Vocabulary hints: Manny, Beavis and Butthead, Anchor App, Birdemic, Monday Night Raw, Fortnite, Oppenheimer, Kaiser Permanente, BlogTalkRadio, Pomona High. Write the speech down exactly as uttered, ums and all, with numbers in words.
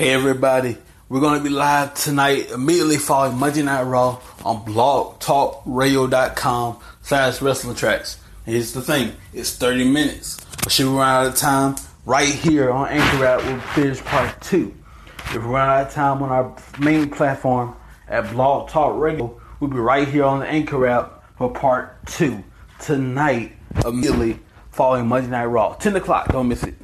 Hey everybody, we're going to be live tonight immediately following Monday Night Raw on blog talk radio dot com slash wrestling tracks. And here's the thing, it's thirty minutes. But should we run out of time, right here on Anchor App, we'll finish part two. If we run out of time on our main platform at BlogTalkRadio, we'll be right here on the Anchor App for part two tonight immediately following Monday Night Raw. ten o'clock, don't miss it.